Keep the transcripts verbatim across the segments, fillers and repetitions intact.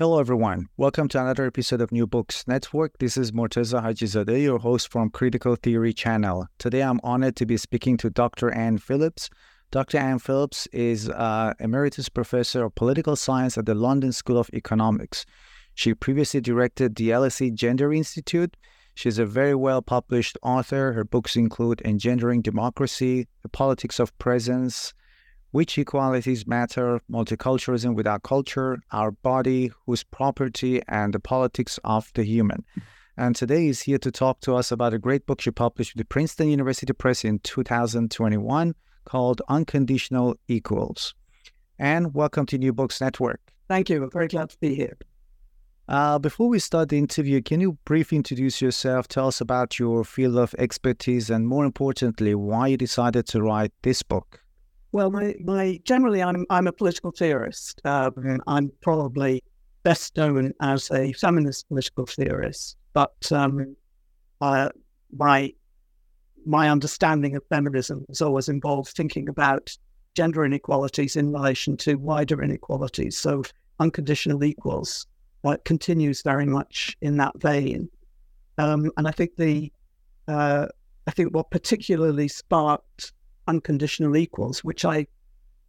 Hello everyone, welcome to another episode of New Books Network. This is Morteza Hajizadeh, your host from Critical Theory Channel. Today I'm honored to be speaking to Doctor Anne Phillips. Doctor Anne Phillips is uh, Emeritus Professor of Political Science at the London School of Economics. She previously directed the L S E Gender Institute. She's a very well-published author. Her books include Engendering Democracy, The Politics of Presence, Which Equalities Matter, Multiculturalism Without Culture, Our Body, Whose Property, and The Politics of the Human. And today is here to talk to us about a great book she published with the Princeton University Press in two thousand twenty-one called Unconditional Equals. And welcome to New Books Network. Thank you. We're very glad to be here. Uh, before we start the interview, can you briefly introduce yourself, tell us about your field of expertise, and more importantly, why you decided to write this book? Well, my, my generally, I'm I'm a political theorist. Um, mm-hmm. I'm probably best known as a feminist political theorist, but um, uh, my my understanding of feminism has always involved thinking about gender inequalities in relation to wider inequalities. So, unconditional equals well, it continues very much in that vein, um, and I think the uh, I think what particularly sparked Unconditional Equals, which I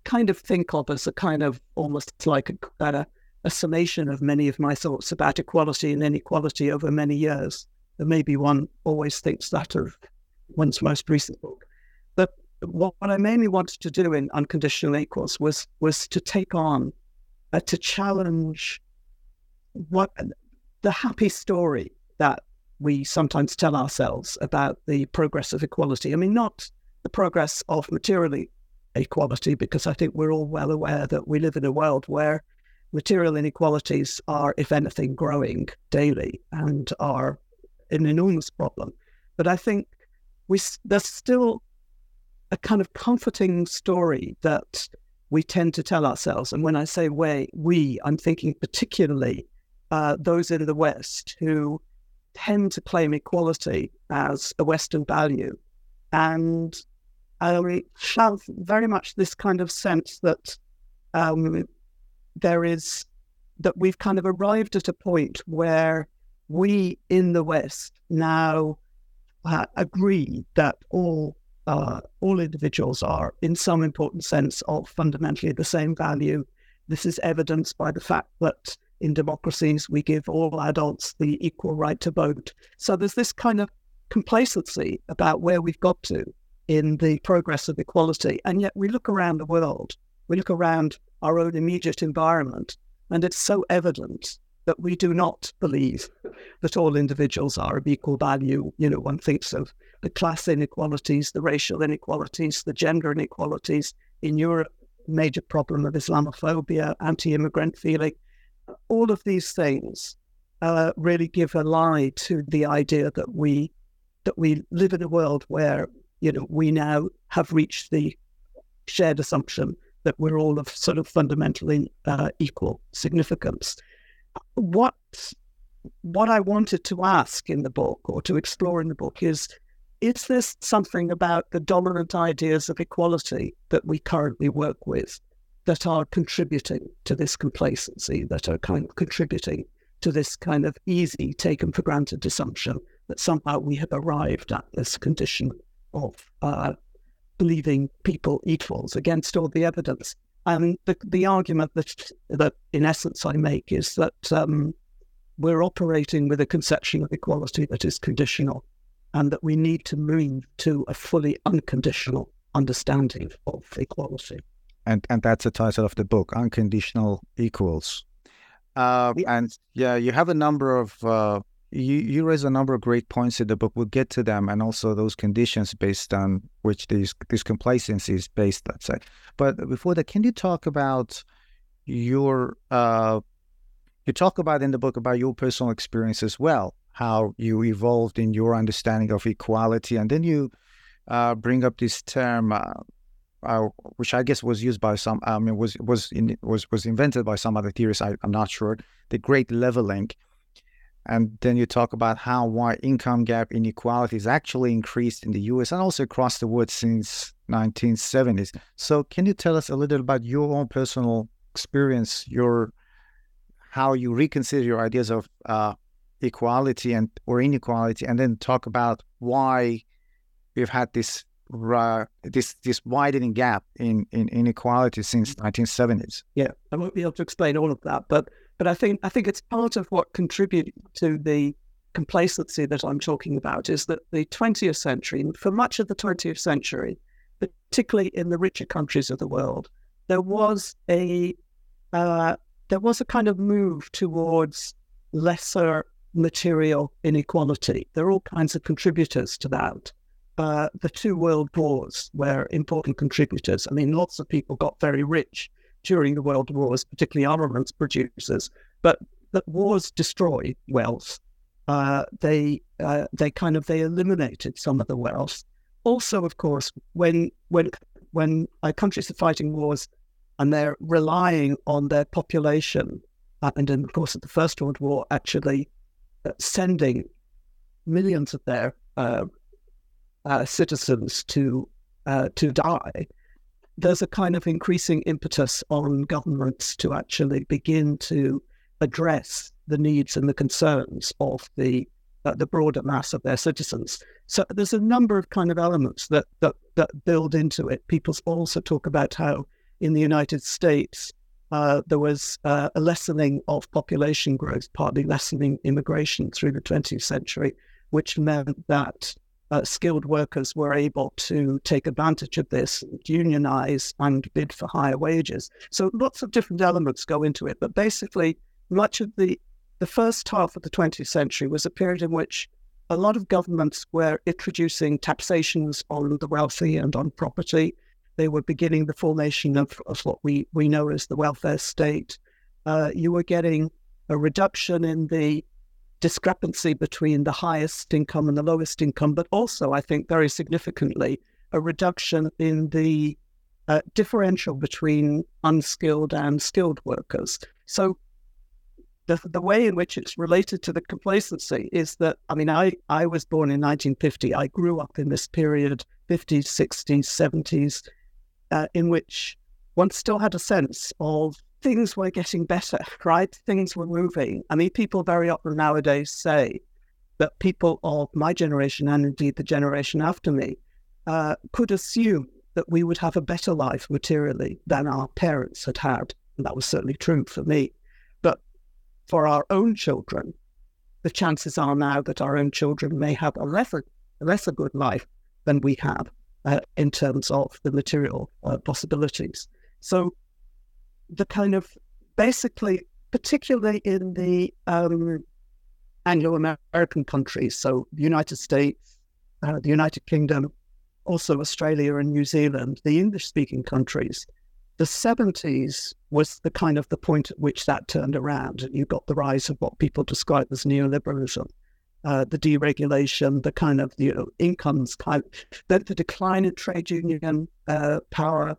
kind of think of as a kind of almost like a, a, a summation of many of my thoughts about equality and inequality over many years. And maybe one always thinks that of one's most recent book. But what, what I mainly wanted to do in Unconditional Equals was was to take on, uh, to challenge what the happy story that we sometimes tell ourselves about the progress of equality. I mean, not the progress of material equality, because I think we're all well aware that we live in a world where material inequalities are, if anything, growing daily and are an enormous problem. But I think we there's still a kind of comforting story that we tend to tell ourselves. And when I say we, we I'm thinking particularly uh, those in the West who tend to claim equality as a Western value and I have very much this kind of sense that um, there is, that we've kind of arrived at a point where we in the West now uh, agree that all uh, all individuals are, in some important sense, of fundamentally the same value. This is evidenced by the fact that in democracies we give all adults the equal right to vote. So there's this kind of complacency about where we've got to in the progress of equality. And yet we look around the world, we look around our own immediate environment, and it's so evident that we do not believe that all individuals are of equal value. You know, one thinks of the class inequalities, the racial inequalities, the gender inequalities. In Europe, major problem of Islamophobia, anti-immigrant feeling. All of these things uh, really give a lie to the idea that we that we live in a world where, you know, we now have reached the shared assumption that we're all of sort of fundamentally uh, equal significance. What what I wanted to ask in the book, or to explore in the book, is, is this something about the dominant ideas of equality that we currently work with that are contributing to this complacency, that are kind of contributing to this kind of easy, taken for granted assumption that somehow we have arrived at this condition of uh, believing people equals against all the evidence? And the, the argument that, that in essence I make is that um, we're operating with a conception of equality that is conditional, and that we need to move to a fully unconditional understanding of equality. And and that's the title of the book, Unconditional Equals. Uh, yeah. And yeah, you have a number of, uh, you, you raise a number of great points in the book. We'll get to them, and also those conditions based on which these, this complacency is based, let's say. But before that, can you talk about your, uh, you talk about in the book about your personal experience as well, how you evolved in your understanding of equality. And then you uh, bring up this term, uh, Uh, which I guess was used by some, I mean, was was in, was was invented by some other theorists, I, I'm not sure, the great leveling. And then you talk about how why income gap inequality has actually increased in the U S and also across the world since nineteen seventies. So can you tell us a little about your own personal experience, your how you reconsider your ideas of uh, equality and or inequality, and then talk about why we've had this Uh, this this widening gap in, in inequality since nineteen seventies. Yeah, I won't be able to explain all of that, but but I think I think it's part of what contributed to the complacency that I'm talking about, is that the twentieth century, and for much of the twentieth century, particularly in the richer countries of the world, there was a uh, there was a kind of move towards lesser material inequality. There are all kinds of contributors to that. Uh, the two world wars were important contributors. I mean, lots of people got very rich during the world wars, particularly armaments producers, but the wars destroyed wealth. Uh, they uh, they kind of, they eliminated some of the wealth. Also, of course, when when when uh, countries are fighting wars and they're relying on their population, uh, and in the course of the First World War, actually uh, sending millions of their uh Uh, citizens to uh, to die, there's a kind of increasing impetus on governments to actually begin to address the needs and the concerns of the uh, the broader mass of their citizens. So there's a number of kind of elements that, that that build into it. People also talk about how in the United States uh, there was uh, a lessening of population growth, partly lessening immigration through the twentieth century, which meant that Uh, skilled workers were able to take advantage of this, unionize, and bid for higher wages. So lots of different elements go into it. But basically, much of the, the first half of the twentieth century was a period in which a lot of governments were introducing taxations on the wealthy and on property. They were beginning the formation of, of what we, we know as the welfare state. Uh, you were getting a reduction in the discrepancy between the highest income and the lowest income, but also, I think, very significantly, a reduction in the uh, differential between unskilled and skilled workers. So the the way in which it's related to the complacency is that, I mean, I, I was born in nineteen fifty. I grew up in this period, fifties, sixties, seventies, uh, in which one still had a sense of things were getting better, right? Things were moving. I mean, people very often nowadays say that people of my generation, and indeed the generation after me, uh, could assume that we would have a better life materially than our parents had had. And that was certainly true for me. But for our own children, the chances are now that our own children may have a lesser, a lesser good life than we have uh, in terms of the material uh, possibilities. So the kind of, basically, particularly in the um, Anglo-American countries, so the United States, uh, the United Kingdom, also Australia and New Zealand, the English-speaking countries, the seventies was the kind of the point at which that turned around, and you got the rise of what people describe as neoliberalism, uh, the deregulation, the kind of, you know, incomes, kind of, the, the decline in trade union uh, power,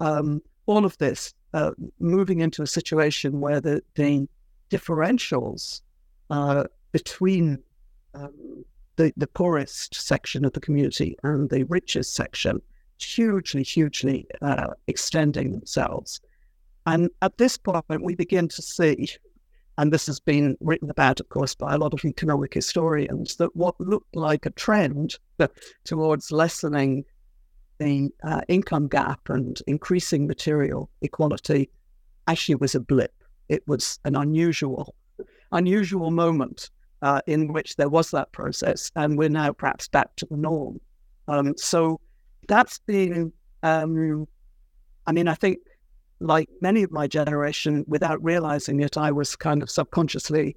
um, all of this. Uh, moving into a situation where the, the differentials uh, between um, the, the poorest section of the community and the richest section, hugely, hugely uh, extending themselves. And at this point, we begin to see, and this has been written about, of course, by a lot of economic historians, that what looked like a trend towards lessening the uh, income gap and increasing material equality actually was a blip. It was an unusual, unusual moment uh, in which there was that process, and we're now perhaps back to the norm. Um, so that's been, um, I mean, I think, like many of my generation, without realizing it, I was kind of subconsciously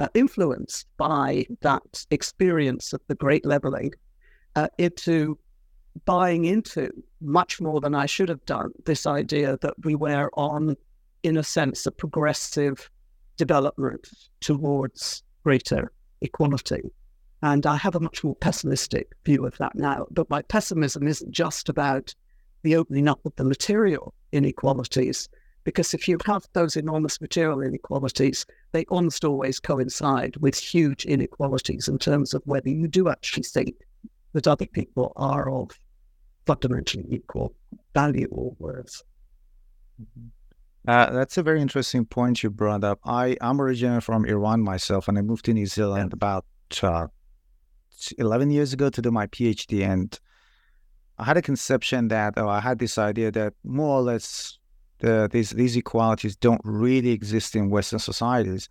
uh, influenced by that experience of the great leveling uh, into buying into, much more than I should have done, this idea that we were on, in a sense, a progressive development towards greater equality. And I have a much more pessimistic view of that now. But my pessimism isn't just about the opening up of the material inequalities, because if you have those enormous material inequalities, they almost always coincide with huge inequalities in terms of whether you do actually think that other people are of fundamentally equal value or worth. Mm-hmm. Uh, that's a very interesting point you brought up. I am originally from Iran myself, and I moved to New Zealand yeah. about uh, eleven years ago to do my PhD, and I had a conception that, oh, I had this idea that more or less the, these these equalities don't really exist in Western societies.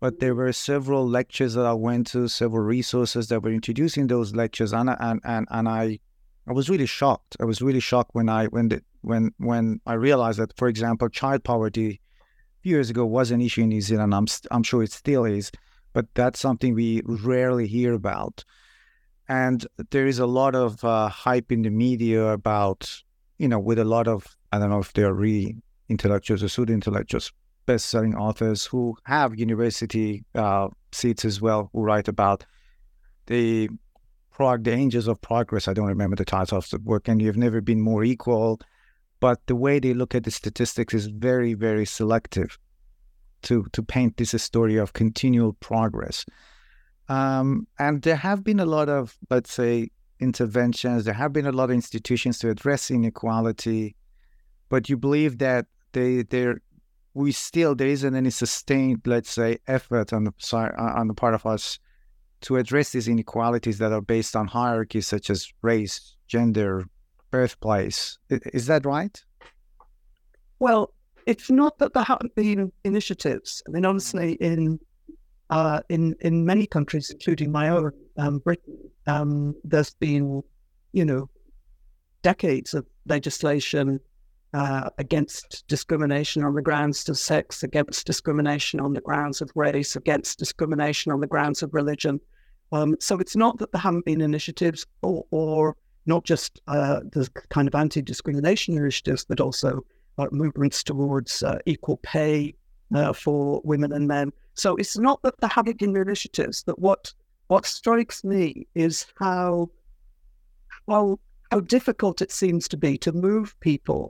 But there were several lectures that I went to, several resources that were introduced in those lectures, and and and, and I, I was really shocked. I was really shocked when I when the, when when I realized that, for example, child poverty a few years ago was an issue in New Zealand. I'm I'm sure it still is, but that's something we rarely hear about. And there is a lot of uh, hype in the media about, you know, with a lot of, I don't know if they're really intellectuals or pseudo-intellectuals, best-selling authors who have university uh, seats as well, who write about the prog- the angels of progress. I don't remember the title of the work, and you've never been more equal. But the way they look at the statistics is very, very selective to, to paint this a story of continual progress. Um, and there have been a lot of, let's say, interventions. There have been a lot of institutions to address inequality, but you believe that they, there, we still there isn't any sustained, let's say, effort on the on the part of us to address these inequalities that are based on hierarchies such as race, gender, birthplace. Is that right? Well, it's not that there haven't been initiatives. I mean, honestly, in Uh, in, in many countries, including my own, um, Britain, um, there's been, you know, decades of legislation uh, against discrimination on the grounds of sex, against discrimination on the grounds of race, against discrimination on the grounds of religion. Um, so it's not that there haven't been initiatives or, or not just uh, the kind of anti-discrimination initiatives, but also uh, movements towards uh, equal pay uh, for women and men. So it's not that there haven't been initiatives, but what what strikes me is how, how how difficult it seems to be to move people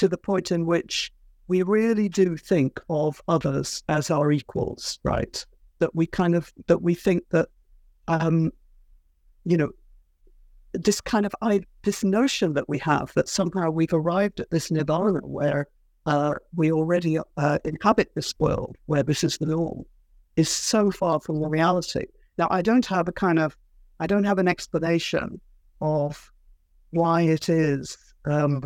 to the point in which we really do think of others as our equals, right? That we kind of that we think that um, you know, this kind of I, this notion that we have that somehow we've arrived at this nirvana where Uh, we already uh, inhabit this world where this is the norm, is so far from the reality. Now, I don't have a kind of, I don't have an explanation of why it is, um,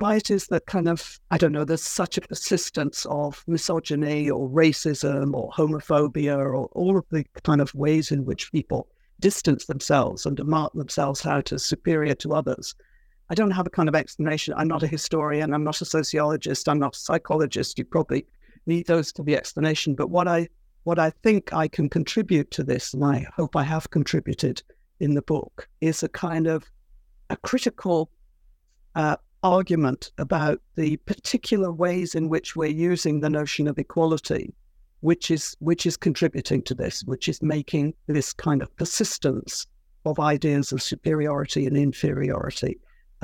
why it is that kind of, I don't know, there's such a persistence of misogyny or racism or homophobia or all of the kind of ways in which people distance themselves and mark themselves out as superior to others. I don't have a kind of explanation. I'm not a historian. I'm not a sociologist. I'm not a psychologist. You probably need those to be explanation. But what I what I think I can contribute to this, and I hope I have contributed in the book, is a kind of a critical uh, argument about the particular ways in which we're using the notion of equality, which is which is contributing to this, which is making this kind of persistence of ideas of superiority and inferiority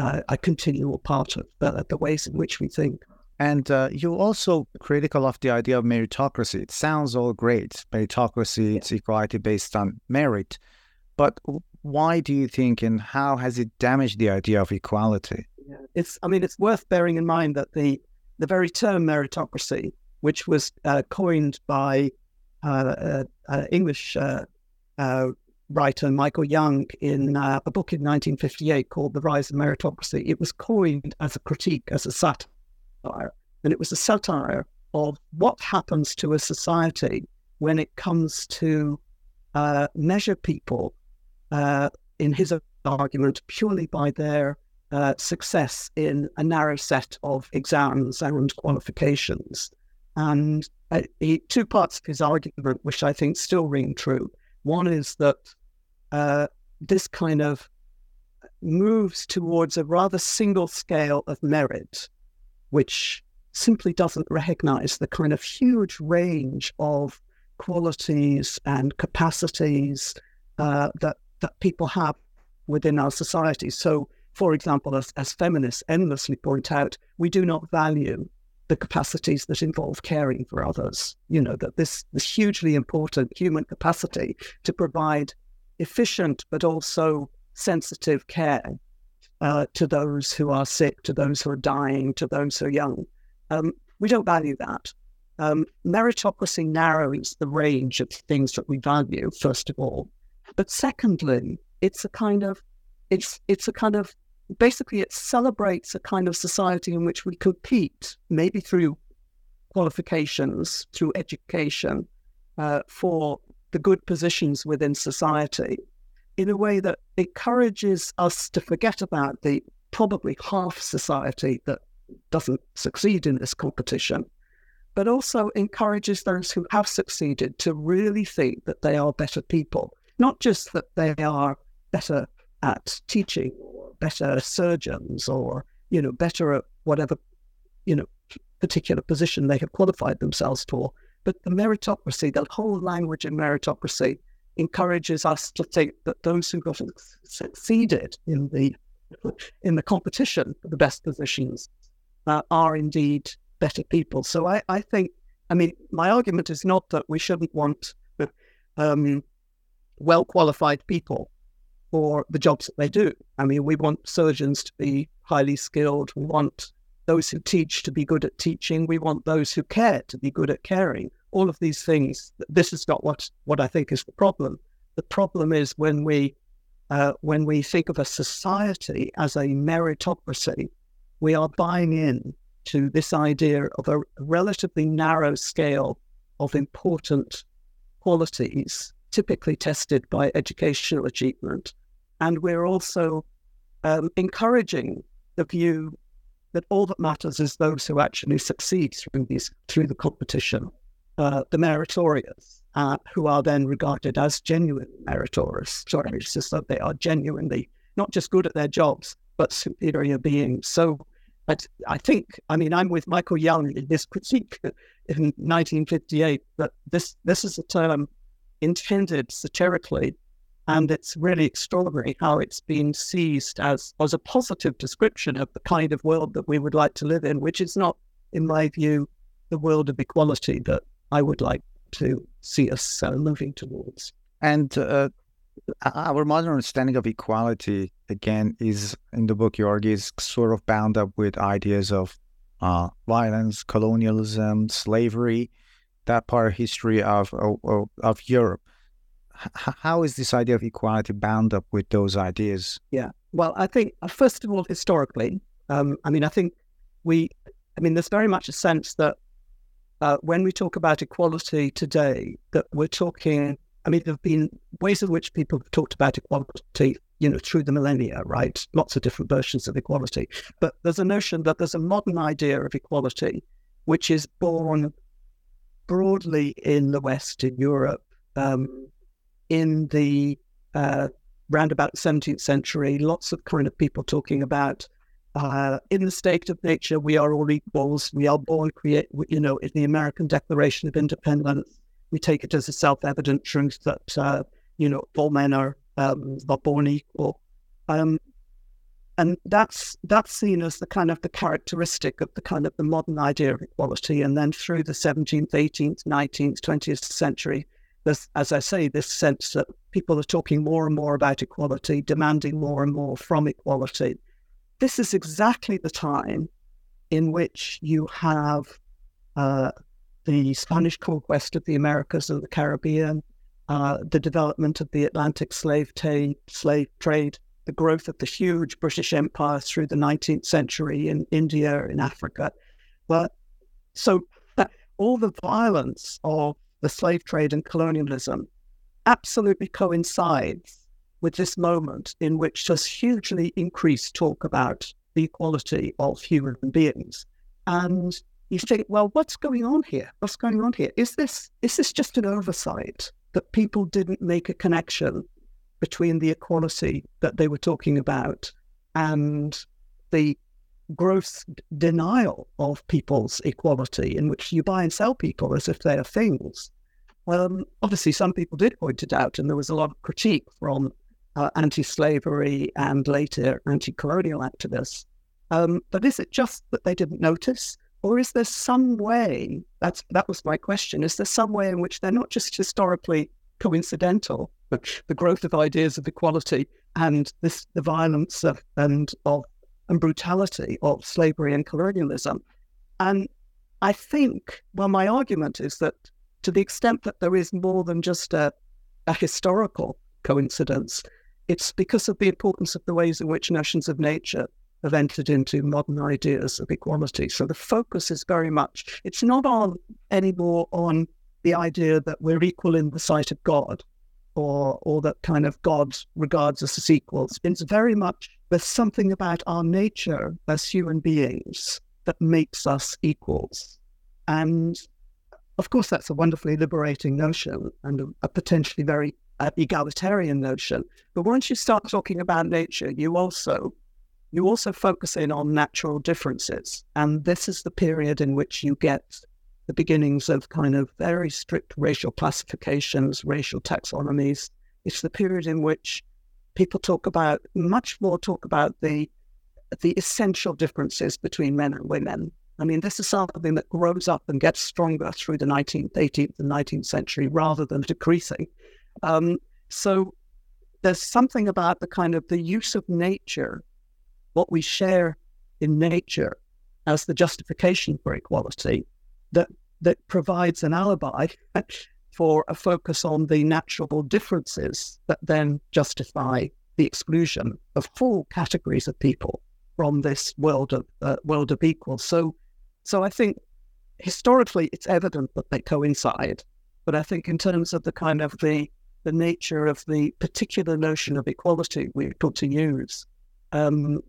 Uh, a continual part of uh, the ways in which we think. And uh, you're also critical of the idea of meritocracy. It sounds all great. Meritocracy, yeah. It's equality based on merit. But why do you think, and how has it damaged the idea of equality? Yeah. It's, I mean, it's worth bearing in mind that the, the very term meritocracy, which was uh, coined by uh, uh, uh, English uh, uh, writer Michael Young in uh, a book in nineteen fifty-eight called The Rise of Meritocracy, it was coined as a critique, as a satire. And it was a satire of what happens to a society when it comes to uh, measure people, uh, in his argument, purely by their uh, success in a narrow set of exams and qualifications. And uh, he, two parts of his argument, which I think still ring true. One is that uh, this kind of moves towards a rather single scale of merit, which simply doesn't recognize the kind of huge range of qualities and capacities uh, that that people have within our society. So, for example, as, as feminists endlessly point out, we do not value the capacities that involve caring for others. You know, that this, this hugely important human capacity to provide efficient but also sensitive care Uh, to those who are sick, to those who are dying, to those who are young. Um, we don't value that. Um, meritocracy narrows the range of things that we value, first of all. But secondly, it's a kind of, it's it's a kind of, basically it celebrates a kind of society in which we compete, maybe through qualifications, through education, uh, for the good positions within society, in a way that encourages us to forget about the probably half society that doesn't succeed in this competition, but also encourages those who have succeeded to really think that they are better people, not just that they are better at teaching or better surgeons or, you know, better at whatever, you know, particular position they have qualified themselves for, but the meritocracy, the whole language in meritocracy, encourages us to think that those who got succeeded in the in the competition for the best positions uh, are indeed better people. So I, I think, I mean, my argument is not that we shouldn't want um, well-qualified people for the jobs that they do. I mean, we want surgeons to be highly skilled. We want those who teach to be good at teaching. We want those who care to be good at caring. All of these things, this is not what, what I think is the problem. The problem is when we uh, when we think of a society as a meritocracy, we are buying in to this idea of a relatively narrow scale of important qualities, typically tested by educational achievement. And we're also um, encouraging the view that all that matters is those who actually succeed through these through the competition. Uh, the meritorious, uh, who are then regarded as genuine meritorious. Sorry, it's just that they are genuinely not just good at their jobs, but superior beings. So but I think, I mean, I'm with Michael Young in this critique in nineteen fifty-eight, that this, this is a term intended satirically, and it's really extraordinary how it's been seized as, as a positive description of the kind of world that we would like to live in, which is not, in my view, the world of equality that I would like to see us uh, moving towards. And uh, our modern understanding of equality, again, is, in the book you argue, is sort of bound up with ideas of uh, violence, colonialism, slavery, that part of history of, of, of Europe. H- how is this idea of equality bound up with those ideas? Yeah, well, I think, uh, first of all, historically, um, I mean, I think we, I mean, there's very much a sense that Uh, when we talk about equality today, that we're talking, I mean, there have been ways in which people have talked about equality, you know, through the millennia, right? Lots of different versions of equality. But there's a notion that there's a modern idea of equality, which is born broadly in the West, in Europe, um, in the uh, round about seventeenth century, lots of kind of people talking about Uh, in the state of nature, we are all equals. We are born, create, you know, in the American Declaration of Independence, we take it as a self-evident truth that, uh, you know, all men are, um, are born equal. Um, And that's that's seen as the kind of the characteristic of the kind of the modern idea of equality. And then through the seventeenth, eighteenth, nineteenth, twentieth century, there's, as I say, this sense that people are talking more and more about equality, demanding more and more from equality. This is exactly the time in which you have uh, the Spanish conquest of the Americas and the Caribbean, uh, the development of the Atlantic slave, t- slave trade, the growth of the huge British Empire through the nineteenth century in India, in Africa. But so that, all the violence of the slave trade and colonialism absolutely coincides with this moment in which there's hugely increased talk about the equality of human beings. And you think, well, what's going on here? What's going on here? Is this is this just an oversight that people didn't make a connection between the equality that they were talking about and the gross denial of people's equality, in which you buy and sell people as if they are things? Um, obviously, some people did point it out, and there was a lot of critique from uh, anti-slavery and later anti-colonial activists. Um, but is it just that they didn't notice? Or is there some way, that's, that was my question, is there some way in which they're not just historically coincidental, but the growth of ideas of equality and this, the violence of, and of and brutality of slavery and colonialism? And I think, well, my argument is that to the extent that there is more than just a, a historical coincidence, it's because of the importance of the ways in which notions of nature have entered into modern ideas of equality. So the focus is very much, it's not on anymore on the idea that we're equal in the sight of God, or or that kind of God regards us as equals. It's very much, there's something about our nature as human beings that makes us equals. And of course, that's a wonderfully liberating notion and a, a potentially very uh, egalitarian notion. But once you start talking about nature, you also you also focus in on natural differences. And this is the period in which you get the beginnings of kind of very strict racial classifications, racial taxonomies. It's the period in which people talk about, much more talk about the the essential differences between men and women. I mean, this is something that grows up and gets stronger through the nineteenth, eighteenth, and nineteenth century rather than decreasing. Um, so there's something about the kind of the use of nature, what we share in nature as the justification for equality, that that provides an alibi for a focus on the natural differences that then justify the exclusion of full categories of people from this world of uh, world of equals. So. So I think historically it's evident that they coincide, but I think in terms of the kind of the the nature of the particular notion of equality we've got to use, um,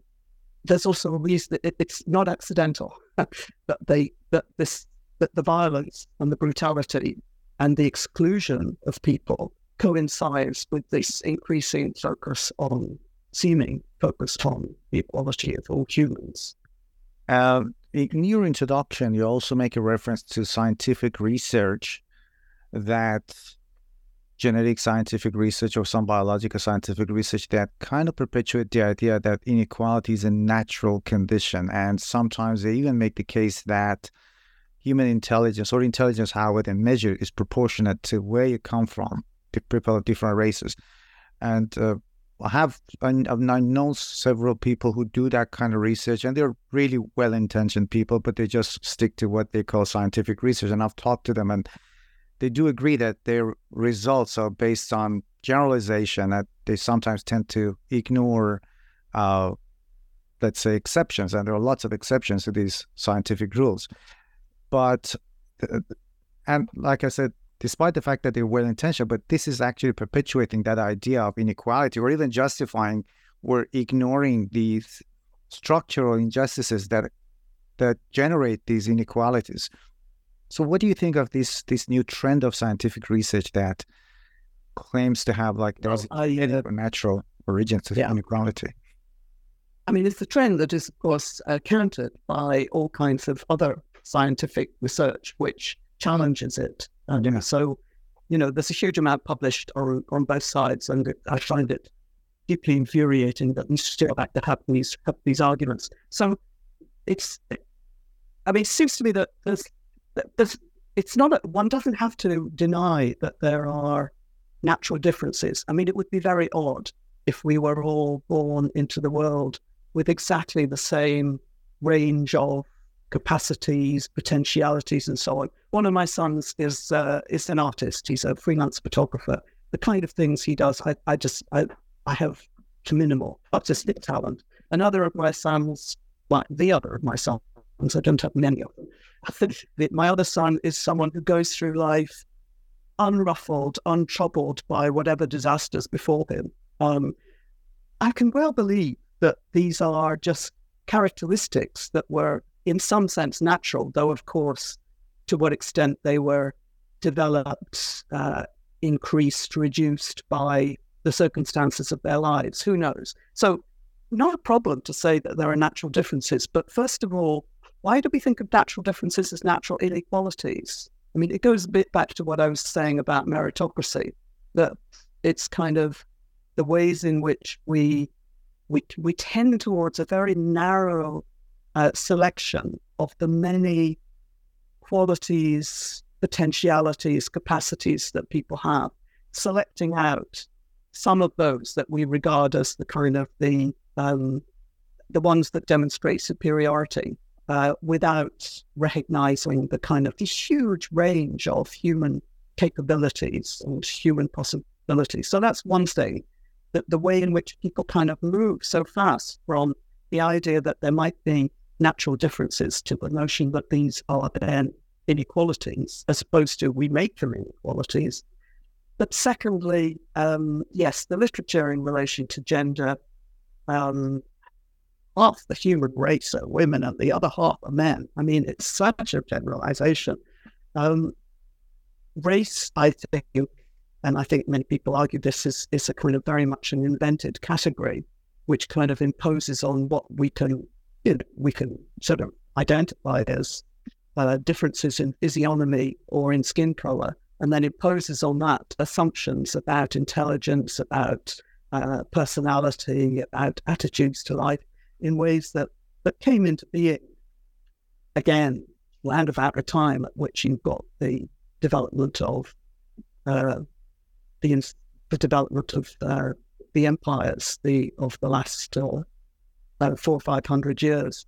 there's also a reason that it, it's not accidental that they that this that the violence and the brutality and the exclusion of people coincides with this increasing focus on seeming focused on the equality of all humans. Um, in your introduction, you also make a reference to scientific research, that genetic scientific research or some biological scientific research that kind of perpetuate the idea that inequality is a natural condition. And sometimes they even make the case that human intelligence, or intelligence, however they measure, is proportionate to where you come from, to people of different races. And uh, I have I know several people who do that kind of research, and they're really well-intentioned people, but they just stick to what they call scientific research. And I've talked to them, and they do agree that their results are based on generalization, that they sometimes tend to ignore, uh, let's say, exceptions. And there are lots of exceptions to these scientific rules. But, and like I said, despite the fact that they're well-intentioned, but this is actually perpetuating that idea of inequality, or even justifying or ignoring these structural injustices that that generate these inequalities. So what do you think of this this new trend of scientific research that claims to have like there's well, uh, a natural origin to yeah. inequality? I mean, it's a trend that is, of course, uh, countered by all kinds of other scientific research which challenges it. And yeah. so, you know, there's a huge amount published on, on both sides, and I find it deeply infuriating that we still have to have these have these arguments. So it's, I mean, it seems to me that there's, there's it's not a, one doesn't have to deny that there are natural differences. I mean, it would be very odd if we were all born into the world with exactly the same range of capacities, potentialities, and so on. One of my sons is uh, is an artist. He's a freelance photographer. The kind of things he does, I, I just I, I have to minimal artistic talent. Another of my sons, like the other of my sons, I don't have many of them. I think that my other son is someone who goes through life unruffled, untroubled by whatever disasters before him. Um, I can well believe that these are just characteristics that were, in some sense, natural, though, of course, to what extent they were developed, uh, increased, reduced by the circumstances of their lives, who knows? So not a problem to say that there are natural differences, but first of all, why do we think of natural differences as natural inequalities? I mean, it goes a bit back to what I was saying about meritocracy, that it's kind of the ways in which we we we tend towards a very narrow uh, selection of the many qualities, potentialities, capacities that people have, selecting out some of those that we regard as the kind of the um, the ones that demonstrate superiority, uh, without recognizing the kind of this huge range of human capabilities and human possibilities. So that's one thing, that the way in which people kind of move so fast from the idea that there might be natural differences to the notion that these are then inequalities, as opposed to we make them inequalities. But secondly, um, yes, the literature in relation to gender, um, half the human race are women and the other half are men. I mean, it's such a generalization. Um, race, I think, and I think many people argue this, is, is a kind of very much an invented category, which kind of imposes on what we can, you know, we can sort of identify as uh, differences in physiognomy or in skin color, and then imposes on that assumptions about intelligence, about uh, personality, about attitudes to life in ways that, that came into being, again, round about a time at which you've got the development of uh, the, the development of uh, the empires the of the last uh, uh, four or five hundred years.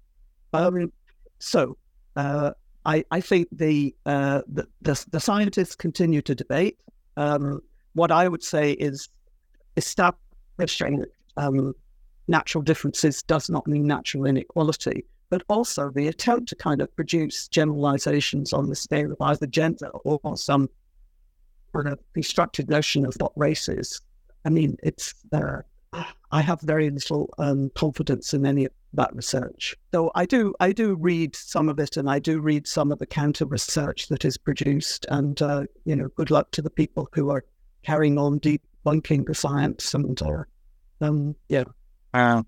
Um, so. Uh, I, I think the, uh, the, the the scientists continue to debate. Um, what I would say is establishing um, natural differences does not mean natural inequality, but also the attempt to kind of produce generalizations on the scale of either gender or some kind of constructed notion of what race is. I mean, it's uh, I have very little um, confidence in any of that research. So I do I do read some of it, and I do read some of the counter research that is produced, and uh, you know, good luck to the people who are carrying on debunking the science, and uh, um, yeah. Uh,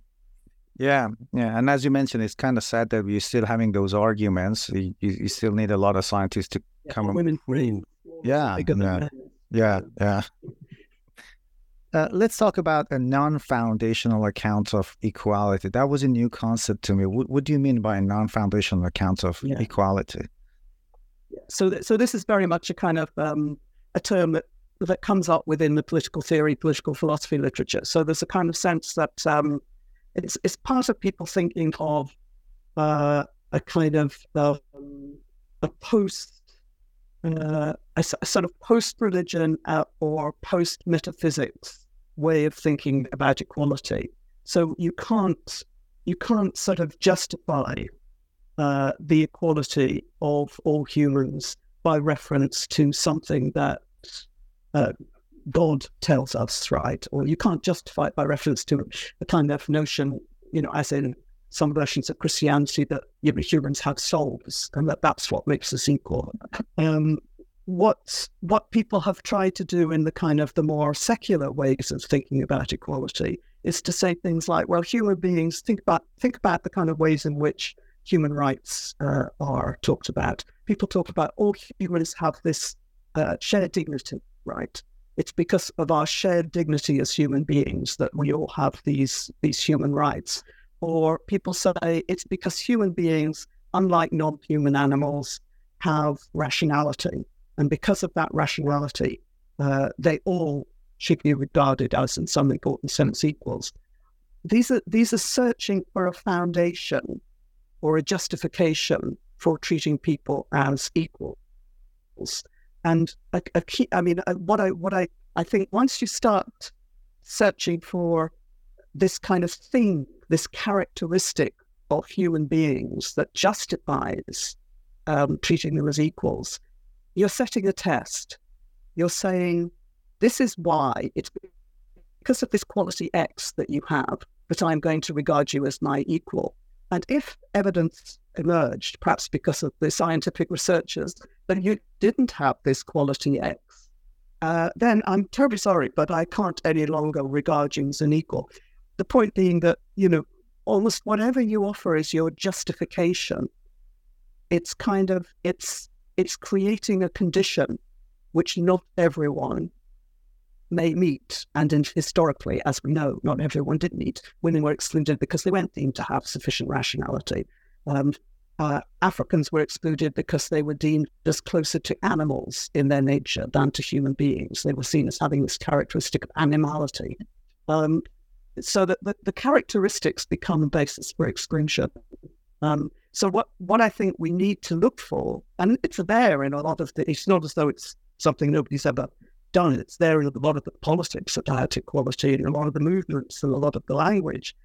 yeah, yeah. And as you mentioned, it's kind of sad that we're still having those arguments. You, you, you still need a lot of scientists to yeah, come up. Women green. Yeah, yeah, yeah, yeah. Uh, let's talk about a non-foundational account of equality. That was a new concept to me. What, what do you mean by a non-foundational account of yeah. equality? So, th- so this is very much a kind of um, a term that, that comes up within the political theory, political philosophy literature. So there's a kind of sense that um, it's, it's part of people thinking of uh, a kind of uh, a post, uh, a, a sort of post-religion uh, or post-metaphysics way of thinking about equality. So you can't you can't sort of justify uh, the equality of all humans by reference to something that uh, God tells us, right? Or you can't justify it by reference to a kind of notion, you know, as in some versions of Christianity, that you know, humans have souls and that that's what makes us equal. Um, What what people have tried to do in the kind of the more secular ways of thinking about equality is to say things like, well, human beings, think about think about the kind of ways in which human rights uh, are talked about. People talk about all humans have this uh, shared dignity, right? It's because of our shared dignity as human beings that we all have these, these human rights. Or people say it's because human beings, unlike non-human animals, have rationality. And because of that rationality, uh, they all should be regarded as, in some important sense, equals. These are these are searching for a foundation or a justification for treating people as equals. And a, a key, I mean, what I what I, I think once you start searching for this kind of thing, this characteristic of human beings that justifies um, treating them as equals, you're setting a test. You're saying, this is why, it's because of this quality X that you have, that I'm going to regard you as my equal. And if evidence emerged, perhaps because of the scientific researchers, that you didn't have this quality X, uh, then I'm terribly sorry, but I can't any longer regard you as an equal. The point being that, you know, almost whatever you offer is your justification. It's kind of, it's it's creating a condition which not everyone may meet. And in, historically, as we know, not everyone did meet. Women were excluded because they weren't deemed to have sufficient rationality. Um, uh, Africans were excluded because they were deemed as closer to animals in their nature than to human beings. They were seen as having this characteristic of animality. Um, so that the, the characteristics become a basis for exclusion. Um, so what, what I think we need to look for, and it's there in a lot of the, it's not as though it's something nobody's ever done. It's there in a lot of the politics of diet equality and a lot of the movements and a lot of the language.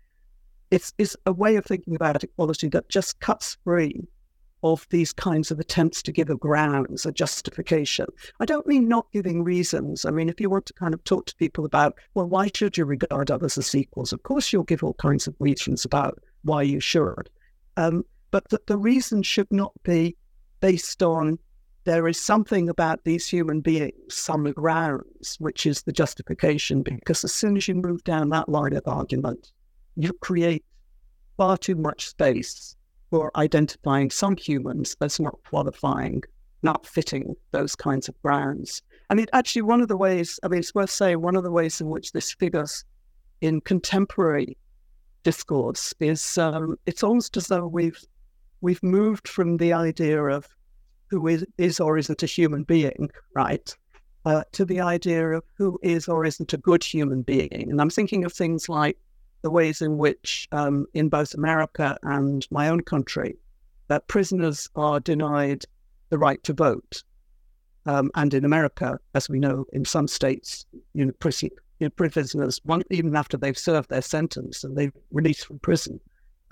It's, it's a way of thinking about equality that just cuts free of these kinds of attempts to give a grounds, a justification. I don't mean not giving reasons. I mean, if you want to kind of talk to people about, well, why should you regard others as equals? Of course, you'll give all kinds of reasons about why you should. Um, but that the reason should not be based on there is something about these human beings, some grounds, which is the justification, because as soon as you move down that line of argument, you create far too much space for identifying some humans as not qualifying, not fitting those kinds of grounds. I mean, actually, one of the ways, I mean, it's worth saying, one of the ways in which this figures in contemporary discourse is um, it's almost as though we've we've moved from the idea of who is, is or isn't a human being, right, uh, to the idea of who is or isn't a good human being. And I'm thinking of things like the ways in which um, in both America and my own country, that prisoners are denied the right to vote. Um, and in America, as we know, in some states, you know, prison, you know, prisoners, one, even after they've served their sentence and they've released from prison,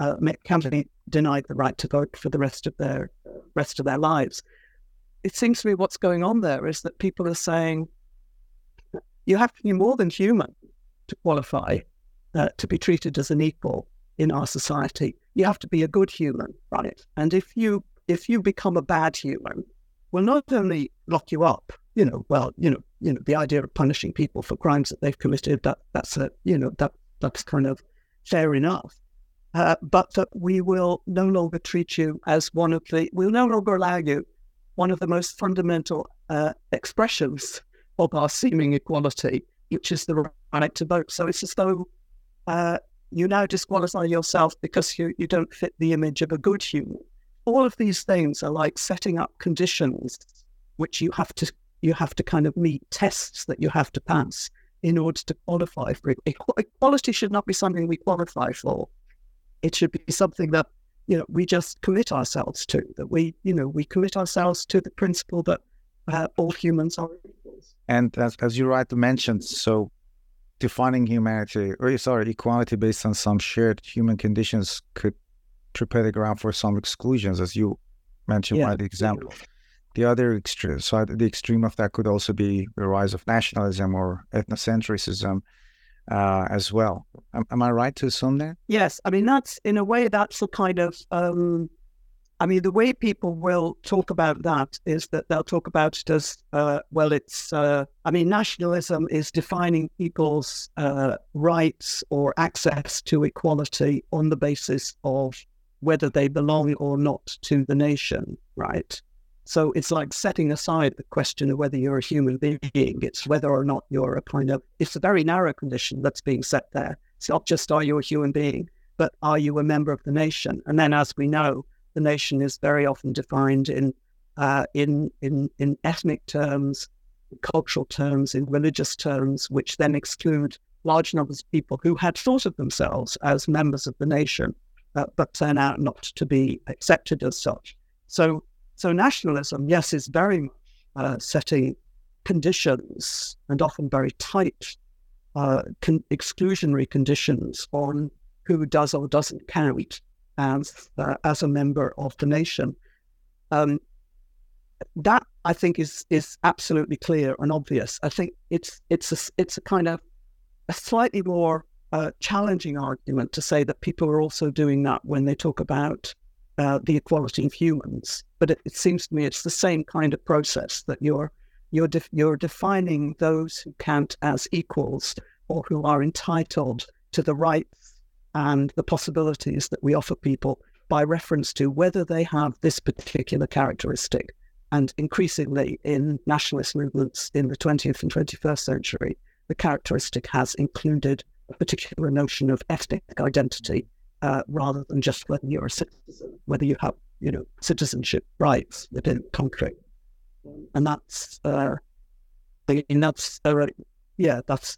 uh, can be denied the right to vote for the rest of their rest of their lives. It seems to me what's going on there is that people are saying, you have to be more than human to qualify. Uh, to be treated as an equal in our society, you have to be a good human, right? And if you if you become a bad human, we'll not only lock you up, you know, well, you know, you know, the idea of punishing people for crimes that they've committed, that that's a, you know, that that's kind of fair enough, uh, but that we will no longer treat you as one of the, we'll no longer allow you one of the most fundamental uh, expressions of our seeming equality, which is the right to vote. So it's as though Uh, you now disqualify yourself because you, you don't fit the image of a good human. All of these things are like setting up conditions which you have to you have to kind of meet, tests that you have to pass in order to qualify for it. Equality should not be something we qualify for. It should be something that, you know, we just commit ourselves to, that we, you know, we commit ourselves to the principle that uh, all humans are equals. And as, as you rightly mentioned, so defining humanity, or sorry, equality based on some shared human conditions could prepare the ground for some exclusions, as you mentioned, yeah, by the example. Yeah. The other extreme, so the extreme of that could also be the rise of nationalism or ethnocentrism uh, as well. Am, am I right to assume that? Yes. I mean, that's, in a way, that's the kind of, um, I mean, the way people will talk about that is that they'll talk about it as, uh, well, it's, uh, I mean, nationalism is defining people's uh, rights or access to equality on the basis of whether they belong or not to the nation, right? So it's like setting aside the question of whether you're a human being. It's whether or not you're a kind of, it's a very narrow condition that's being set there. It's not just, are you a human being, but are you a member of the nation? And then, as we know, the nation is very often defined in uh, in, in in ethnic terms, cultural terms, in religious terms, which then exclude large numbers of people who had thought of themselves as members of the nation, uh, but turn out not to be accepted as such. So, so nationalism, yes, is very much uh, setting conditions, and often very tight uh, con- exclusionary conditions on who does or doesn't count as uh, as a member of the nation. Um, that I think is is absolutely clear and obvious. I think it's it's a, it's a kind of a slightly more uh, challenging argument to say that people are also doing that when they talk about uh, the equality of humans. But it, it seems to me it's the same kind of process, that you're you're de- you're defining those who count as equals, or who are entitled to the rights and the possibilities that we offer people by reference to whether they have this particular characteristic. And increasingly in nationalist movements in the twentieth and twenty-first century, the characteristic has included a particular notion of ethnic identity, uh, rather than just whether you're a citizen, whether you have, you know, citizenship rights within country. And that's, uh, and that's, uh, yeah, that's,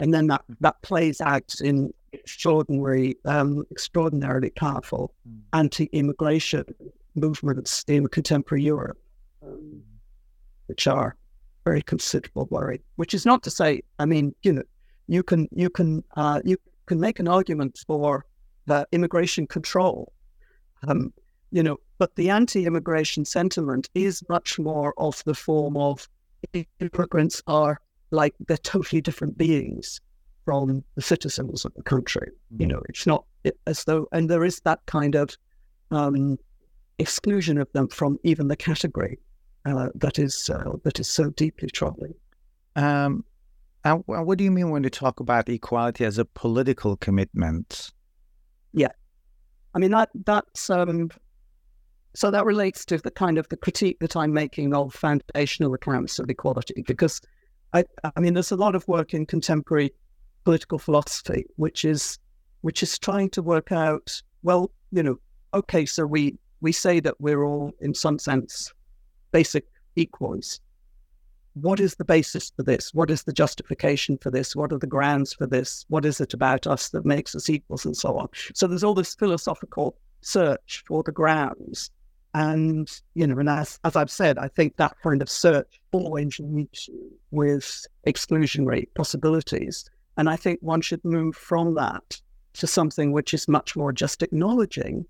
and then that, that plays out in extraordinary, um, extraordinarily powerful mm. anti-immigration movements in contemporary Europe, um, which are very considerable worry. Which is not to say, I mean, you know, you can you can uh, you can make an argument for the immigration control, um, you know, but the anti-immigration sentiment is much more of the form of immigrants are like they're totally different beings from the citizens of the country. You know, it's not as though, and there is that kind of um, exclusion of them from even the category uh, that is uh, that is so deeply troubling. Um, and what do you mean when you talk about equality as a political commitment? Yeah, I mean that that's um, so that relates to the kind of the critique that I'm making of foundational accounts of equality, because I I mean there's a lot of work in contemporary political philosophy, which is which is trying to work out, well, you know, okay, so we, we say that we're all, in some sense, basic equals. What is the basis for this? What is the justification for this? What are the grounds for this? What is it about us that makes us equals, and so on? So there's all this philosophical search for the grounds. And, you know, and as, as I've said, I think that kind of search always leads you with exclusionary possibilities. And I think one should move from that to something which is much more just acknowledging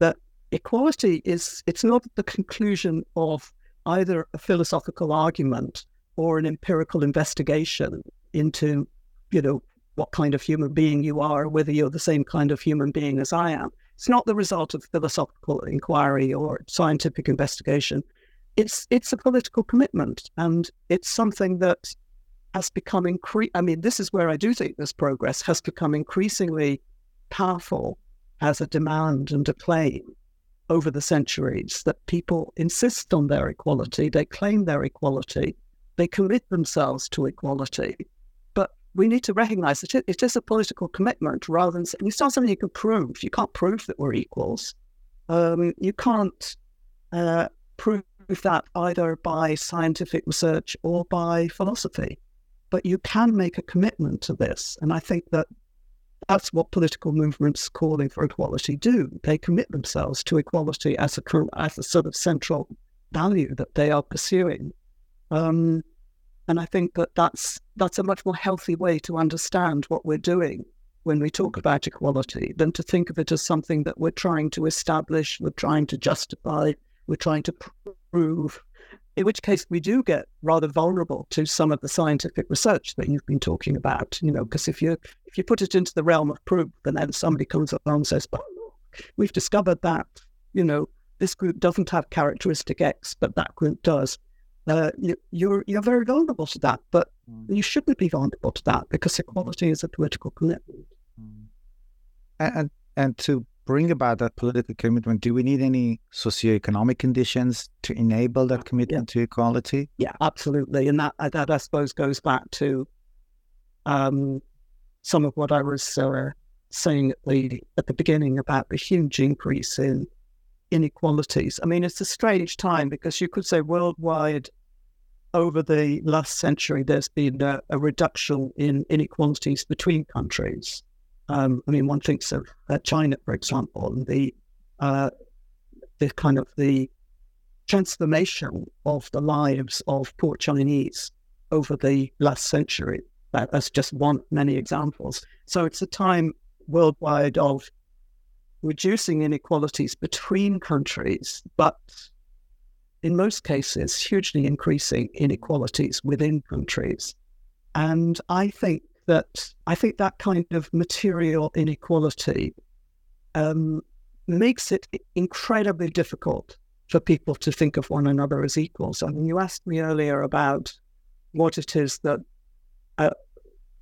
that equality is, it's not the conclusion of either a philosophical argument or an empirical investigation into, you know, what kind of human being you are, whether you're the same kind of human being as I am. It's not the result of philosophical inquiry or scientific investigation. It's, it's a political commitment, and it's something that has become, incre- I mean, this is where I do think this progress has become increasingly powerful as a demand and a claim over the centuries, that people insist on their equality, they claim their equality, they commit themselves to equality. But we need to recognize that it, it is a political commitment, rather than, it's not something you can prove. You can't prove that we're equals. Um, you can't uh, prove that either by scientific research or by philosophy. But you can make a commitment to this. And I think that that's what political movements calling for equality do. They commit themselves to equality as a, as a sort of central value that they are pursuing. Um, and I think that that's, that's a much more healthy way to understand what we're doing when we talk about equality, than to think of it as something that we're trying to establish, we're trying to justify, we're trying to prove. In which case we do get rather vulnerable to some of the scientific research that you've been talking about, you know, because if you if you put it into the realm of proof, and then somebody comes along and says, but look, we've discovered that, you know, this group doesn't have characteristic X, but that group does. Uh, you, you're you're very vulnerable to that, but mm. you shouldn't be vulnerable to that, because equality is a political commitment. Mm. And and to bring about that political commitment, do we need any socioeconomic conditions to enable that commitment yeah. to equality? Yeah, absolutely. And that, that I suppose, goes back to um, some of what I was uh, saying at the, at the beginning about the huge increase in inequalities. I mean, it's a strange time because you could say worldwide, over the last century, there's been a, a reduction in inequalities between countries. Um, I mean, one thinks of uh, China, for example, and the uh, the kind of the transformation of the lives of poor Chinese over the last century. That, that's just one many examples. So it's a time worldwide of reducing inequalities between countries, but in most cases, hugely increasing inequalities within countries. And I think that I think that kind of material inequality um, makes it incredibly difficult for people to think of one another as equals. I mean, you asked me earlier about what it is that uh,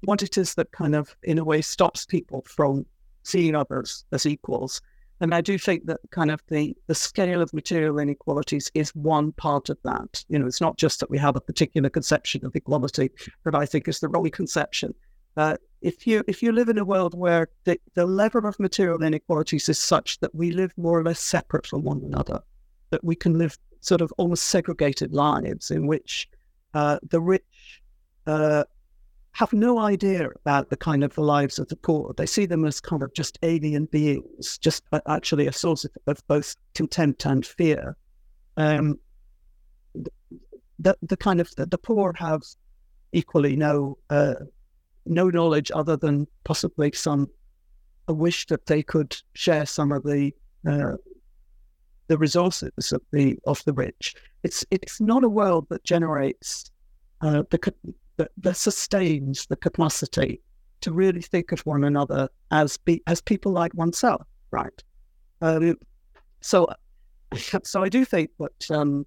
what it is that kind of, in a way, stops people from seeing others as equals. And I do think that kind of the, the scale of material inequalities is one part of that. You know, it's not just that we have a particular conception of equality, but I think it's the wrong conception. Uh, if you if you live in a world where the, the level of material inequalities is such that we live more or less separate from one another, that we can live sort of almost segregated lives in which uh, the rich uh, have no idea about the kind of the lives of the poor. They see them as kind of just alien beings, just actually a source of, of both contempt and fear. Um, the, the kind of the, the poor have equally no uh, no knowledge other than possibly some a wish that they could share some of the uh, the resources of the of the rich. It's it's not a world that generates uh, the. That, that sustains the capacity to really think of one another as be, as people like oneself, right? Um, so, so I do think that um,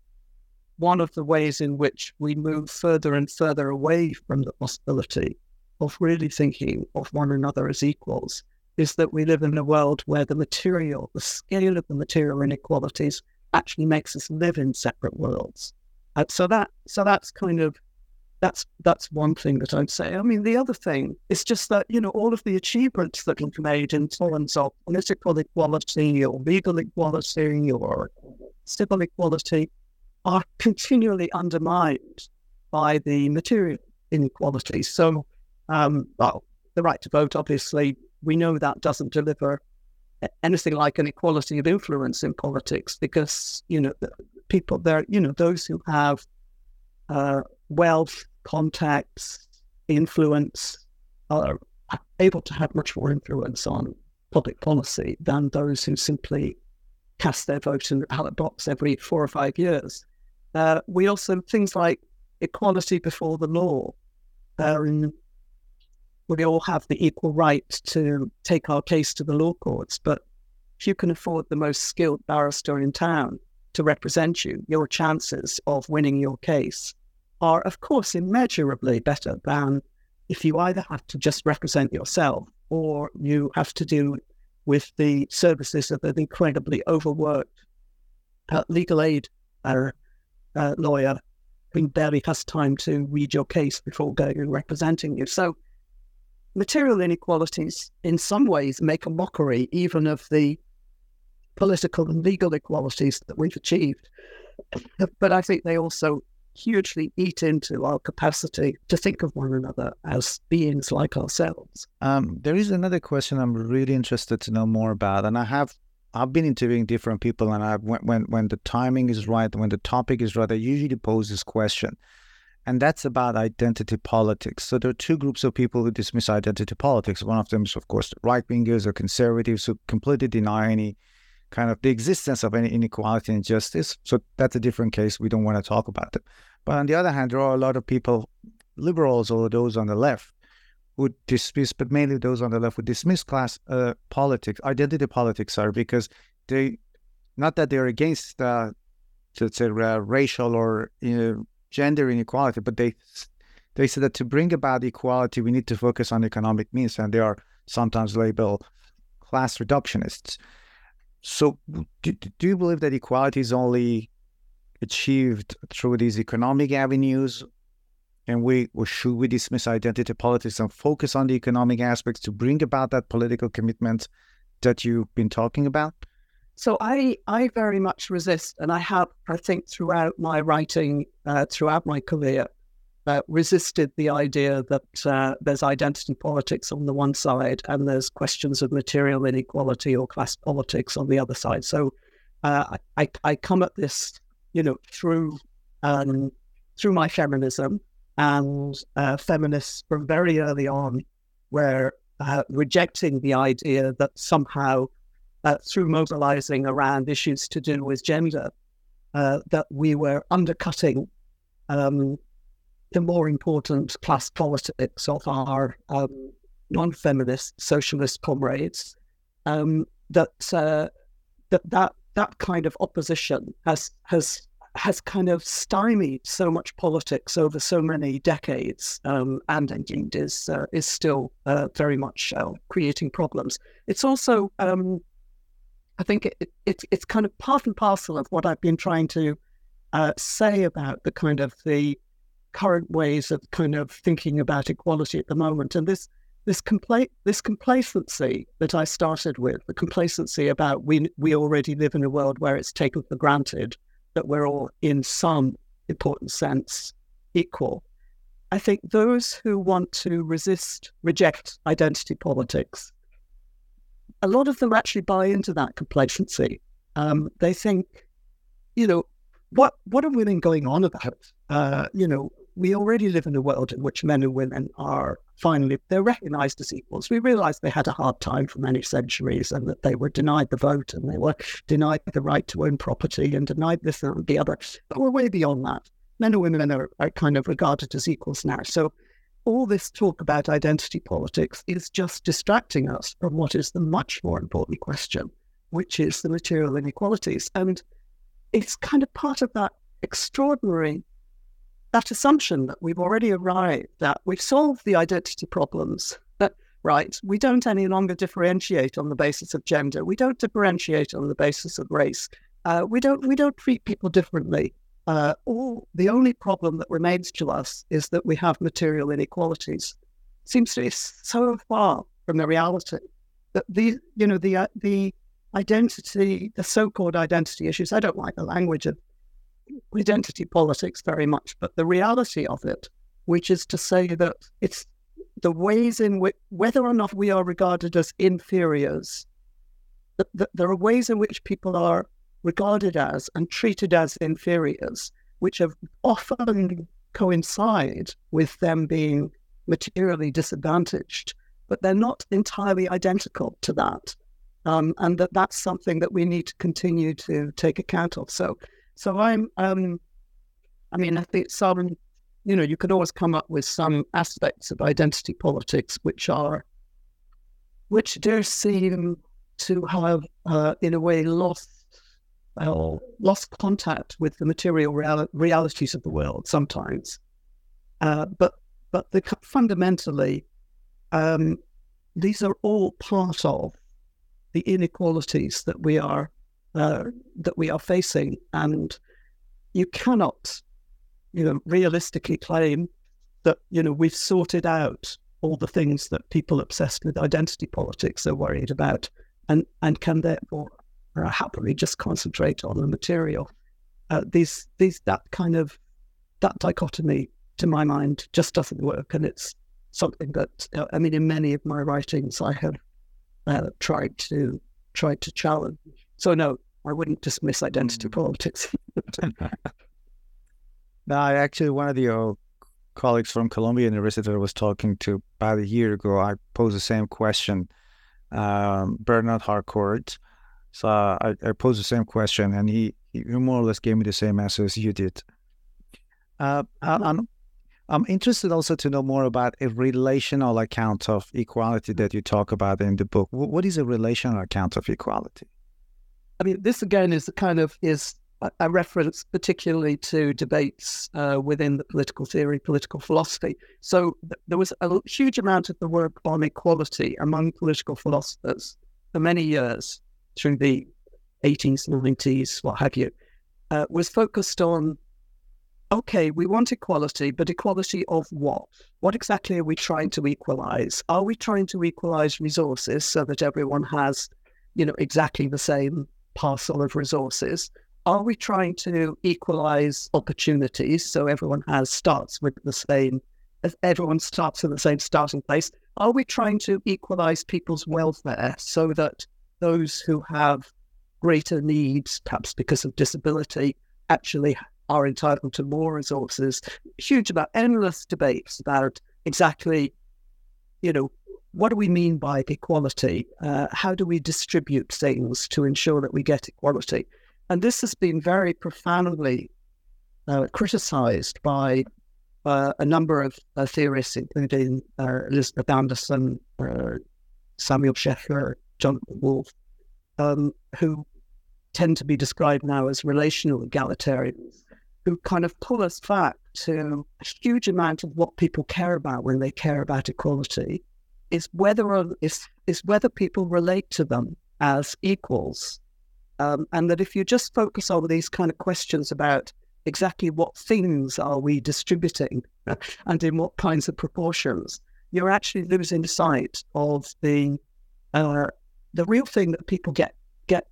one of the ways in which we move further and further away from the possibility of really thinking of one another as equals is that we live in a world where the material, the scale of the material inequalities actually makes us live in separate worlds. And so that, so that's kind of That's that's one thing that I'd say. I mean, the other thing is just that, you know, all of the achievements that we've made in terms of political equality or legal equality or civil equality are continually undermined by the material inequalities. So, um, well, the right to vote, obviously, we know that doesn't deliver anything like an equality of influence in politics because, you know, the people there, you know, those who have uh, wealth, contacts, influence are able to have much more influence on public policy than those who simply cast their vote in the ballot box every four or five years. Uh, we also, things like equality before the law, um, we all have the equal right to take our case to the law courts, but if you can afford the most skilled barrister in town to represent you, your chances of winning your case are, of course, immeasurably better than if you either have to just represent yourself or you have to deal with the services of an incredibly overworked uh, legal aid uh, uh, lawyer who barely has time to read your case before going and representing you. So material inequalities in some ways make a mockery even of the political and legal equalities that we've achieved. But I think they also hugely eat into our capacity to think of one another as beings like ourselves. Um, there is another question I'm really interested to know more about, and I have I've been interviewing different people, and I when when, when the timing is right, when the topic is right, I usually pose this question, and that's about identity politics. So there are two groups of people who dismiss identity politics. One of them is, of course, the right-wingers or conservatives who completely deny any kind of the existence of any inequality and injustice. So that's a different case. We don't want to talk about it. But on the other hand, there are a lot of people, liberals or those on the left, who dismiss, but mainly those on the left who dismiss class uh, politics, identity politics, are because they, not that they're against, uh, let's say, uh, racial or you know, gender inequality, but they they say that to bring about equality, we need to focus on economic means, and they are sometimes labeled class reductionists. So do, do you believe that equality is only achieved through these economic avenues? And we, or should we dismiss identity politics and focus on the economic aspects to bring about that political commitment that you've been talking about? So I, I very much resist, and I have, I think, throughout my writing, uh, throughout my career, uh, resisted the idea that uh, there's identity politics on the one side and there's questions of material inequality or class politics on the other side. So uh, I, I come at this, you know, through um, through my feminism and uh, feminists from very early on were uh, rejecting the idea that somehow Uh, through mobilizing around issues to do with gender, uh, that we were undercutting um, the more important class politics of our um, non-feminist socialist comrades. Um, that uh, that that that kind of opposition has has has kind of stymied so much politics over so many decades, um, and indeed is uh, is still uh, very much uh, creating problems. It's also um, I think it, it, it's kind of part and parcel of what I've been trying to uh, say about the kind of the current ways of kind of thinking about equality at the moment. And this this compla- this complacency that I started with, the complacency about we we already live in a world where it's taken for granted that we're all in some important sense equal. I think those who want to resist, reject identity politics, a lot of them actually buy into that complacency. Um, they think, you know, what what are women going on about? Uh, you know, we already live in a world in which men and women are finally, they're recognized as equals. We realize they had a hard time for many centuries and that they were denied the vote and they were denied the right to own property and denied this and the other. But we're way beyond that. Men and women are, are kind of regarded as equals now. So all this talk about identity politics is just distracting us from what is the much more important question, which is the material inequalities. And it's kind of part of that extraordinary, that assumption that we've already arrived, that we've solved the identity problems, that, right, we don't any longer differentiate on the basis of gender. We don't differentiate on the basis of race. Uh, we don't, we don't treat people differently. Uh, all, the only problem that remains to us is that we have material inequalities. Seems to be so far from the reality that the, you know, the uh, the identity, the so-called identity issues. I don't like the language of identity politics very much, but the reality of it, which is to say that it's the ways in which, whether or not we are regarded as inferiors, that, that there are ways in which people are regarded as and treated as inferiors, which have often coincide with them being materially disadvantaged, but they're not entirely identical to that. Um, and that that's something that we need to continue to take account of. So, so I'm, um, I mean, I think some, you know, you could always come up with some aspects of identity politics, which are, which do seem to have, uh, in a way, lost Well, lost contact with the material reali- realities of the world sometimes, uh, but but the, fundamentally, um, these are all part of the inequalities that we are uh, that we are facing, and you cannot, you know, realistically claim that, you know, we've sorted out all the things that people obsessed with identity politics are worried about, and and can therefore happily just concentrate on the material. Uh, these, these, that kind of, that dichotomy, to my mind, just doesn't work, and it's something that, uh, I mean, in many of my writings, I have uh, tried to tried to challenge. So no, I wouldn't dismiss identity mm. politics. No, I actually, one of your colleagues from Columbia University that I was talking to about a year ago, I posed the same question, um, Bernard Harcourt. So I, I posed the same question, and he, he more or less gave me the same answer as you did. Uh, I, I'm, I'm interested also to know more about a relational account of equality that you talk about in the book. W- what is a relational account of equality? I mean, this again is a kind of is a reference particularly to debates uh, within the political theory, political philosophy. So th- there was a huge amount of the work on equality among political philosophers for many years, through the eighties, nineties, what have you, uh, was focused on, okay, we want equality, but equality of what? What exactly are we trying to equalize? Are we trying to equalize resources so that everyone has, you know, exactly the same parcel of resources? Are we trying to equalize opportunities so everyone has starts with the same, everyone starts in the same starting place? Are we trying to equalize people's welfare so that those who have greater needs, perhaps because of disability, actually are entitled to more resources? Huge about endless debates about exactly, you know, what do we mean by equality? Uh, how do we distribute things to ensure that we get equality? And this has been very profoundly uh, criticized by uh, a number of uh, theorists, including uh, Elizabeth Anderson, uh, Samuel Scheffler, Jonathan Wolf, um, who tend to be described now as relational egalitarians, who kind of pull us back to a huge amount of what people care about when they care about equality is whether is, is whether people relate to them as equals. Um, and that if you just focus on these kind of questions about exactly what things are we distributing and in what kinds of proportions, you're actually losing sight of the uh, the real thing that people get get.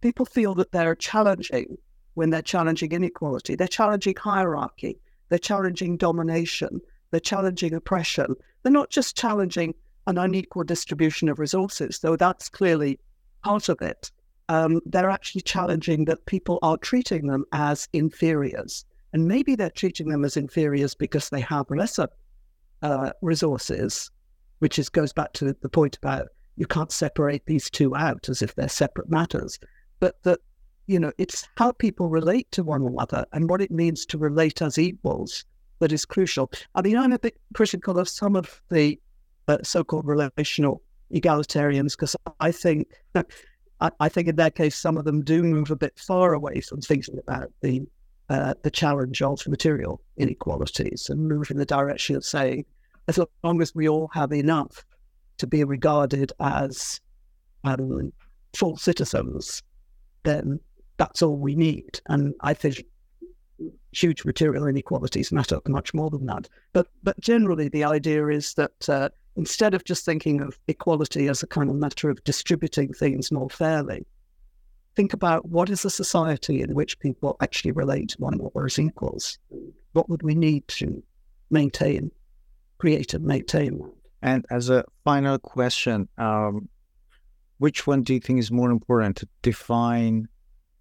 People feel that they're challenging when they're challenging inequality. They're challenging hierarchy. They're challenging domination. They're challenging oppression. They're not just challenging an unequal distribution of resources, though that's clearly part of it. Um, they're actually challenging that people are treating them as inferiors. And maybe they're treating them as inferiors because they have lesser uh, resources, which is goes back to the point about you can't separate these two out as if they're separate matters. But that, you know, it's how people relate to one another and what it means to relate as equals that is crucial. I mean, I'm a bit critical of some of the uh, so-called relational egalitarians because I think... I think in their case, some of them do move a bit far away from thinking about the uh, the challenge of material inequalities and move in the direction of saying, as long as we all have enough to be regarded as um, full citizens, then that's all we need. And I think huge material inequalities matter much more than that. But but generally, the idea is that uh, instead of just thinking of equality as a kind of matter of distributing things more fairly, think about what is a society in which people actually relate to one another as equals. What would we need to maintain, create and maintain? And as a final question, um, which one do you think is more important, to define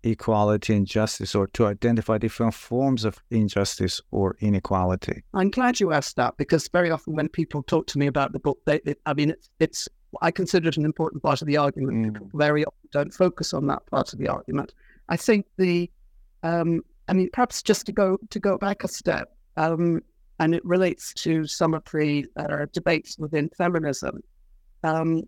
equality and justice or to identify different forms of injustice or inequality? I'm glad you asked that, because very often when people talk to me about the book, they, they, I mean, it's, it's I consider it an important part of the argument. Mm. People very often don't focus on that part of the argument. I think the, um, I mean, perhaps just to go to go back a step, um, and it relates to some of the uh, debates within feminism. Um,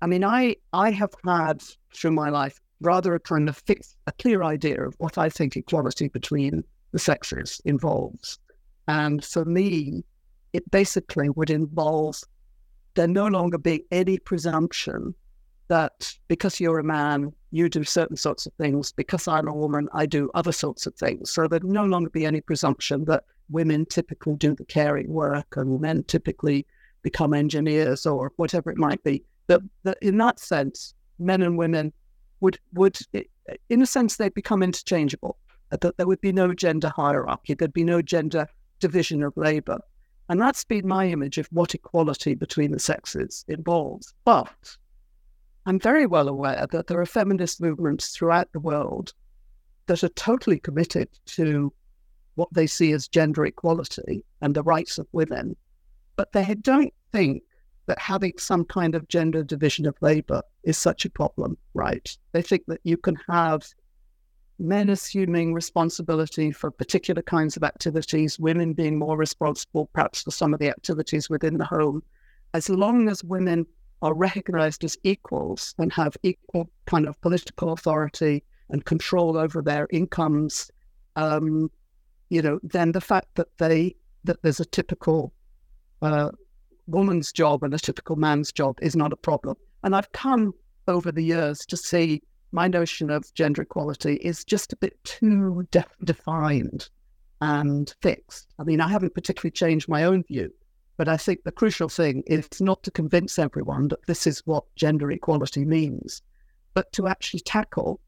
I mean, I I have had through my life rather a kind of fixed, a clear idea of what I think equality between the sexes involves. And for me, it basically would involve there no longer being any presumption that because you're a man, you do certain sorts of things, because I'm a woman, I do other sorts of things. So there'd no longer be any presumption that women typically do the caring work and men typically become engineers or whatever it might be. That, that in that sense, men and women would, would in a sense, they'd become interchangeable, that there would be no gender hierarchy, there'd be no gender division of labor. And that's been my image of what equality between the sexes involves. But I'm very well aware that there are feminist movements throughout the world that are totally committed to what they see as gender equality and the rights of women, but they don't think that having some kind of gender division of labor is such a problem, right? They think that you can have men assuming responsibility for particular kinds of activities, women being more responsible perhaps for some of the activities within the home. As long as women are recognized as equals and have equal kind of political authority and control over their incomes, um, you know, then the fact that they, that there's a typical, uh, woman's job and a typical man's job is not a problem. And I've come over the years to see my notion of gender equality is just a bit too de- defined and fixed. I mean, I haven't particularly changed my own view, but I think the crucial thing is not to convince everyone that this is what gender equality means, but to actually tackle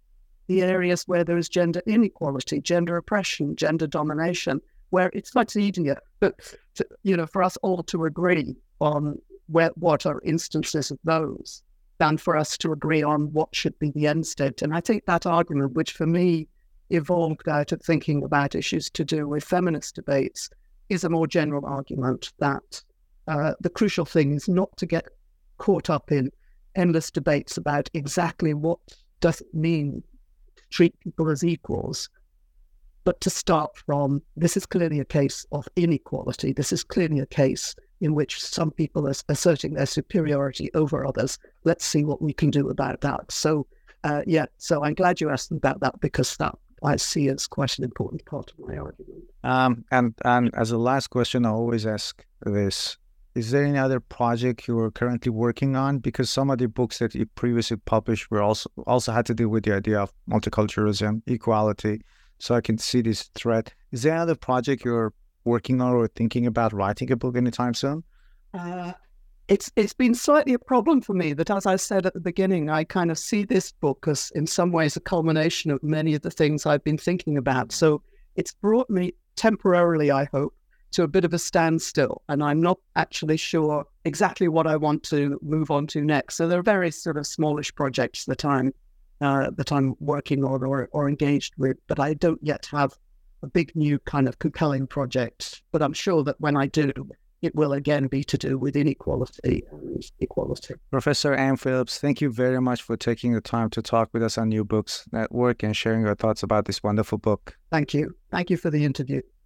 the areas where there is gender inequality, gender oppression, gender domination, where it's much easier, but to, you know, for us all to agree on where, what are instances of those than for us to agree on what should be the end state. And I think that argument, which for me evolved out of thinking about issues to do with feminist debates, is a more general argument that uh, the crucial thing is not to get caught up in endless debates about exactly what does it mean to treat people as equals, but to start from, this is clearly a case of inequality. This is clearly a case in which some people are asserting their superiority over others. Let's see what we can do about that. So, uh, yeah, so I'm glad you asked about that, because that I see as quite an important part of my argument. Um, and, and as a last question, I always ask this. Is there any other project you are currently working on? Because some of the books that you previously published were also also had to do with the idea of multiculturalism, equality. So I can see this thread. Is there another project you're working on or thinking about writing a book anytime soon? Uh, it's it's been slightly a problem for me that, as I said at the beginning, I kind of see this book as in some ways a culmination of many of the things I've been thinking about. So it's brought me temporarily, I hope, to a bit of a standstill, and I'm not actually sure exactly what I want to move on to next. So there are various sort of smallish projects that I'm Uh, that I'm working on or, or engaged with, but I don't yet have a big new kind of compelling project. But I'm sure that when I do, it will again be to do with inequality and equality. Professor Anne Phillips, thank you very much for taking the time to talk with us on New Books Network and sharing your thoughts about this wonderful book. Thank you. Thank you for the interview.